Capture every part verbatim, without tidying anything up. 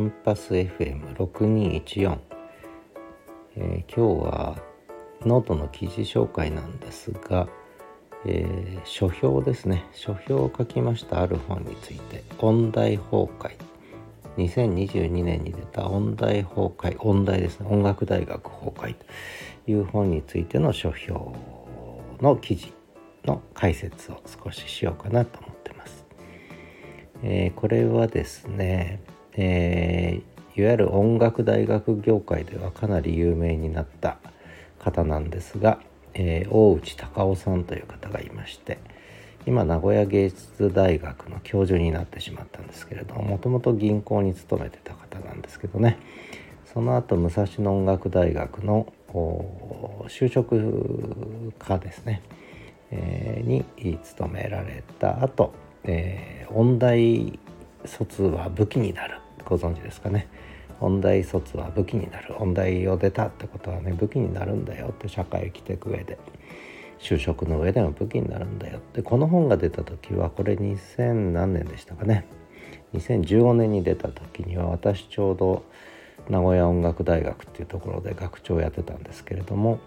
ンパス エフエムろくにいちよん、えー、今日はノートの記事紹介なんですが、えー、書評ですね書評を書きましたある本について、音大崩壊、にせんにじゅうにねんに出た音大崩壊音大ですね音楽大学崩壊という本についての書評の記事の解説を少ししようかなと思ってます。えー、これはですね、えー、いわゆる音楽大学業界ではかなり有名になった方なんですが、えー、大内孝夫さんという方がいまして、今名古屋芸術大学の教授になってしまったんですけれども、もともと銀行に勤めてた方なんですけどね、その後武蔵野音楽大学の就職科ですね、えー、に勤められた後、えー、音大卒は武器になる、ご存知ですかね。音大卒は武器になる、音大を出たってことはね、武器になるんだよって、社会を生きていく上で、就職の上でも武器になるんだよって。この本が出た時は、これにせんなんねんでしたかね、にせんじゅうごねんに出た時には、私ちょうど名古屋音楽大学っていうところで学長をやってたんですけれども、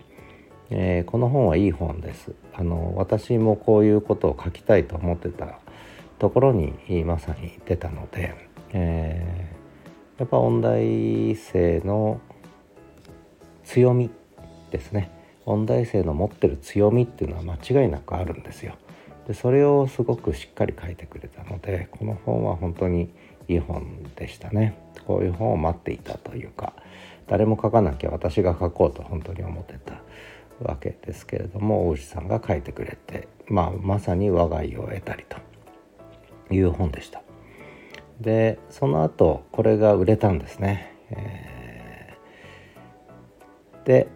えー、この本はいい本です。あの私もこういうことを書きたいと思ってたところにまさに出たので、えー、やっぱ音大生の強みですね、音大生の持ってる強みっていうのは間違いなくあるんですよ。で、それをすごくしっかり書いてくれたので、この本は本当にいい本でしたね。こういう本を待っていたというか、誰も書かなきゃ私が書こうと本当に思ってたわけですけれども、大内さんが書いてくれて、まあ、まさに我が意を得たりという本でした。で、その後これが売れたんですね。えー、で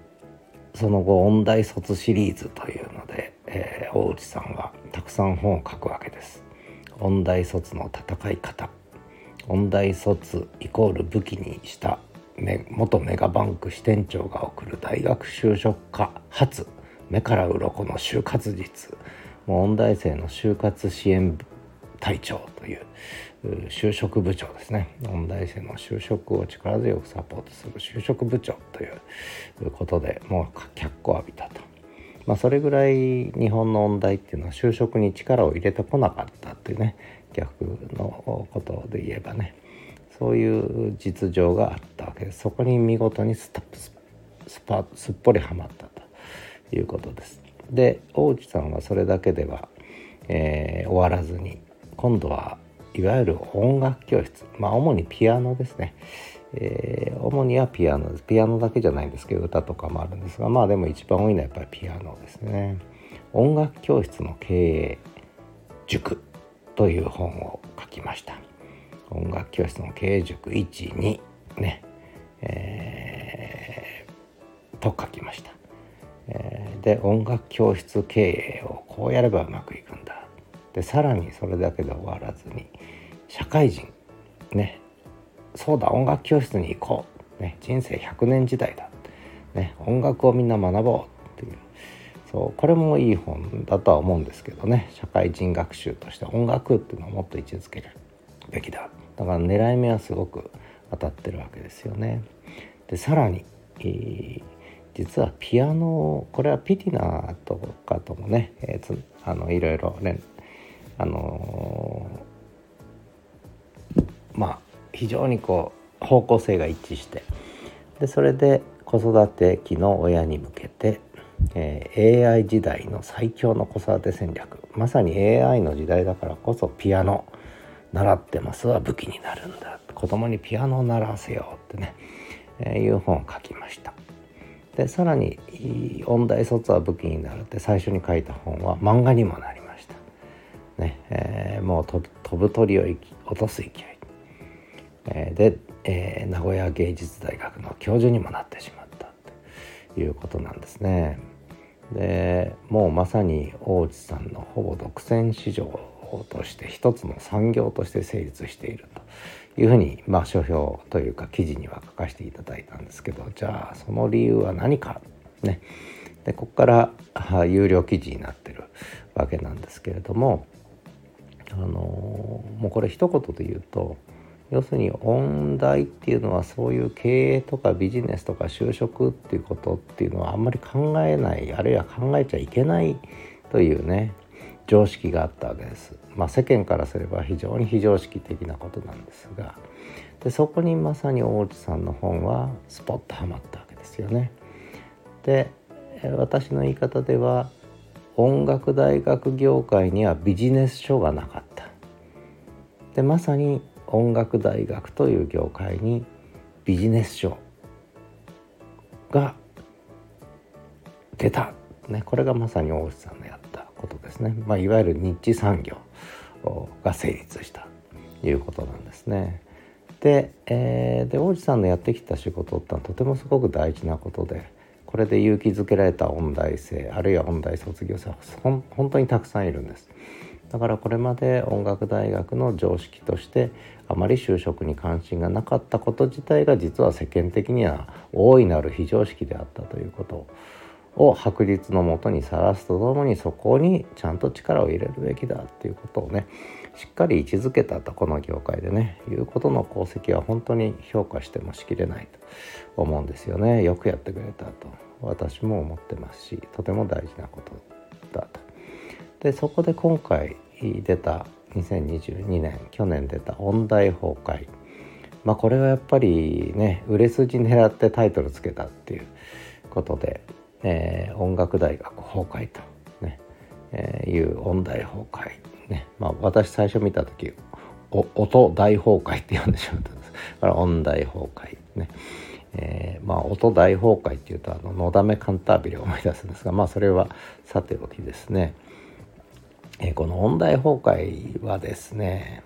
その後音大卒シリーズというので、えー、大内さんはたくさん本を書くわけです。音大卒の戦い方、音大卒イコール武器にした元メガバンク支店長が送る大学就職課初目から鱗の就活術、もう音大生の就活支援隊長という就職部長ですね、音大生の就職を力強くサポートする就職部長ということで、もう脚光を浴びたと。まあ、それぐらい日本の音大っていうのは就職に力を入れてこなかったっていうね、逆のことで言えばね、そういう実情があったわけです。そこに見事にスタップスパすっぽりはまったということです。で、大内さんはそれだけでは、えー、終わらずに、今度はいわゆる音楽教室、まあ主にピアノですね、えー、主にはピアノです。ピアノだけじゃないんですけど、歌とかもあるんですが、まあでも一番多いのはやっぱりピアノですね。音楽教室の経営塾という本を書きました。音楽教室の経営塾いち、にね、えー、と書きました。えー、で、音楽教室経営をこうやればうまくいくんだ。で、さらにそれだけで終わらずに、社会人ね、そうだ音楽教室に行こう、ね、人生ひゃくねん時代だ、ね、音楽をみんな学ぼうっていう、そうこれもいい本だとは思うんですけどね、社会人学習として音楽っていうのをもっと位置づけるべきだ。だから狙い目はすごく当たってるわけですよね。で、さらに、えー、実はピアノ、これはピティナとかともね、えー、つあのいろいろね、あのー、まあ非常にこう方向性が一致して、でそれで子育て期の親に向けて、えー、エーアイ 時代の最強の子育て戦略、まさに エーアイ の時代だからこそ、ピアノ習ってますは武器になるんだ、子供にピアノを習わせようってね、えー、いう本を書きました。でさらに音大卒は武器になるって最初に書いた本は漫画にもなりましたね、えー、もう飛ぶ鳥を落とす勢いで、えー、名古屋芸術大学の教授にもなってしまったということなんですね。で、もうまさに大内さんのほぼ独占市場として一つの産業として成立しているというふうに、まあ、書評というか記事には書かせていただいたんですけど、じゃあその理由は何かね。で、ここから有料記事になってるわけなんですけれども、あのー、もうこれ一言で言うと、要するに音大っていうのはそういう経営とかビジネスとか就職っていうことっていうのはあんまり考えない、あるいは考えちゃいけないというね常識があったわけです。まあ世間からすれば非常に非常識的なことなんですが、でそこにまさに大内さんの本はスポッとはまったわけですよね。で私の言い方では音楽大学業界にはビジネス書がなかった。でまさに音楽大学という業界にビジネス書が出た、ね、これがまさに大内さんのやったことですね。まあ、いわゆるニッチ産業が成立したということなんですね。で、えー、で大内さんのやってきた仕事ってのはとてもすごく大事なことで、これで勇気づけられた音大生あるいは音大卒業生は本当にたくさんいるんです。だからこれまで音楽大学の常識としてあまり就職に関心がなかったこと自体が実は世間的には大いなる非常識であったということを白日の下にさらすとともに、そこにちゃんと力を入れるべきだっていうことをねしっかり位置づけたと、この業界でねいうことの功績は本当に評価してもしきれないと思うんですよね。よくやってくれたと私も思ってますし、とても大事なことだと。でそこで今回出たにせんにじゅうにねん去年出た音大崩壊、まあ、これはやっぱりね売れ筋狙ってタイトルつけたっていうことで、えー、音楽大学崩壊と、ねえー、いう音大崩壊、ねまあ、私最初見た時お音大崩壊って呼んでしまったんです。だから音大崩壊ね、えーまあ、音大崩壊っていうとあののだめカンタービレを思い出すんですが、まあそれはさておきですね、えー、この音大崩壊はですね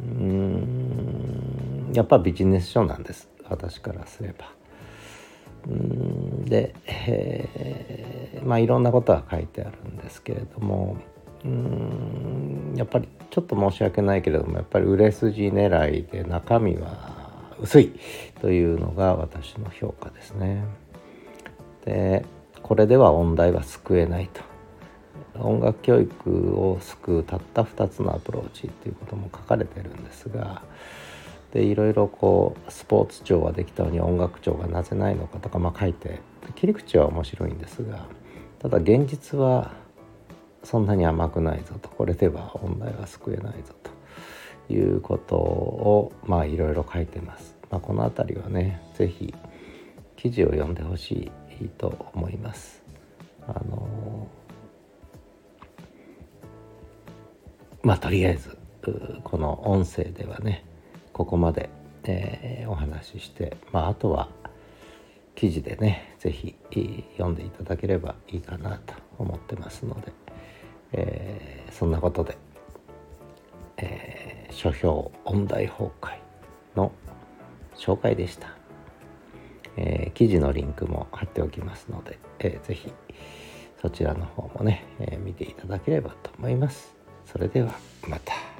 うーんやっぱビジネス書なんです、私からすれば。で、えー、まあいろんなことが書いてあるんですけれども、うーんやっぱりちょっと申し訳ないけれどもやっぱり売れ筋狙いで中身は薄いというのが私の評価ですね。でこれでは音大は救えないと、音楽教育を救うたったふたつのアプローチということも書かれてるんですが、でいろいろこうスポーツ庁はできたのに音楽庁がなぜないのかとか、まあ、書いて切り口は面白いんですが、ただ現実はそんなに甘くないぞと、これでは音大は救えないぞということをまあいろいろ書いてます。まあ、このあたりはねぜひ記事を読んでほしいと思います。あのまあとりあえずこの音声ではねここまで、えー、お話しして、まあ、あとは記事でねぜひ読んでいただければいいかなと思ってますので、えー、そんなことで、えー、書評音大崩壊の紹介でした。えー、記事のリンクも貼っておきますので、えー、ぜひそちらの方もね、えー、見ていただければと思います。それではまた。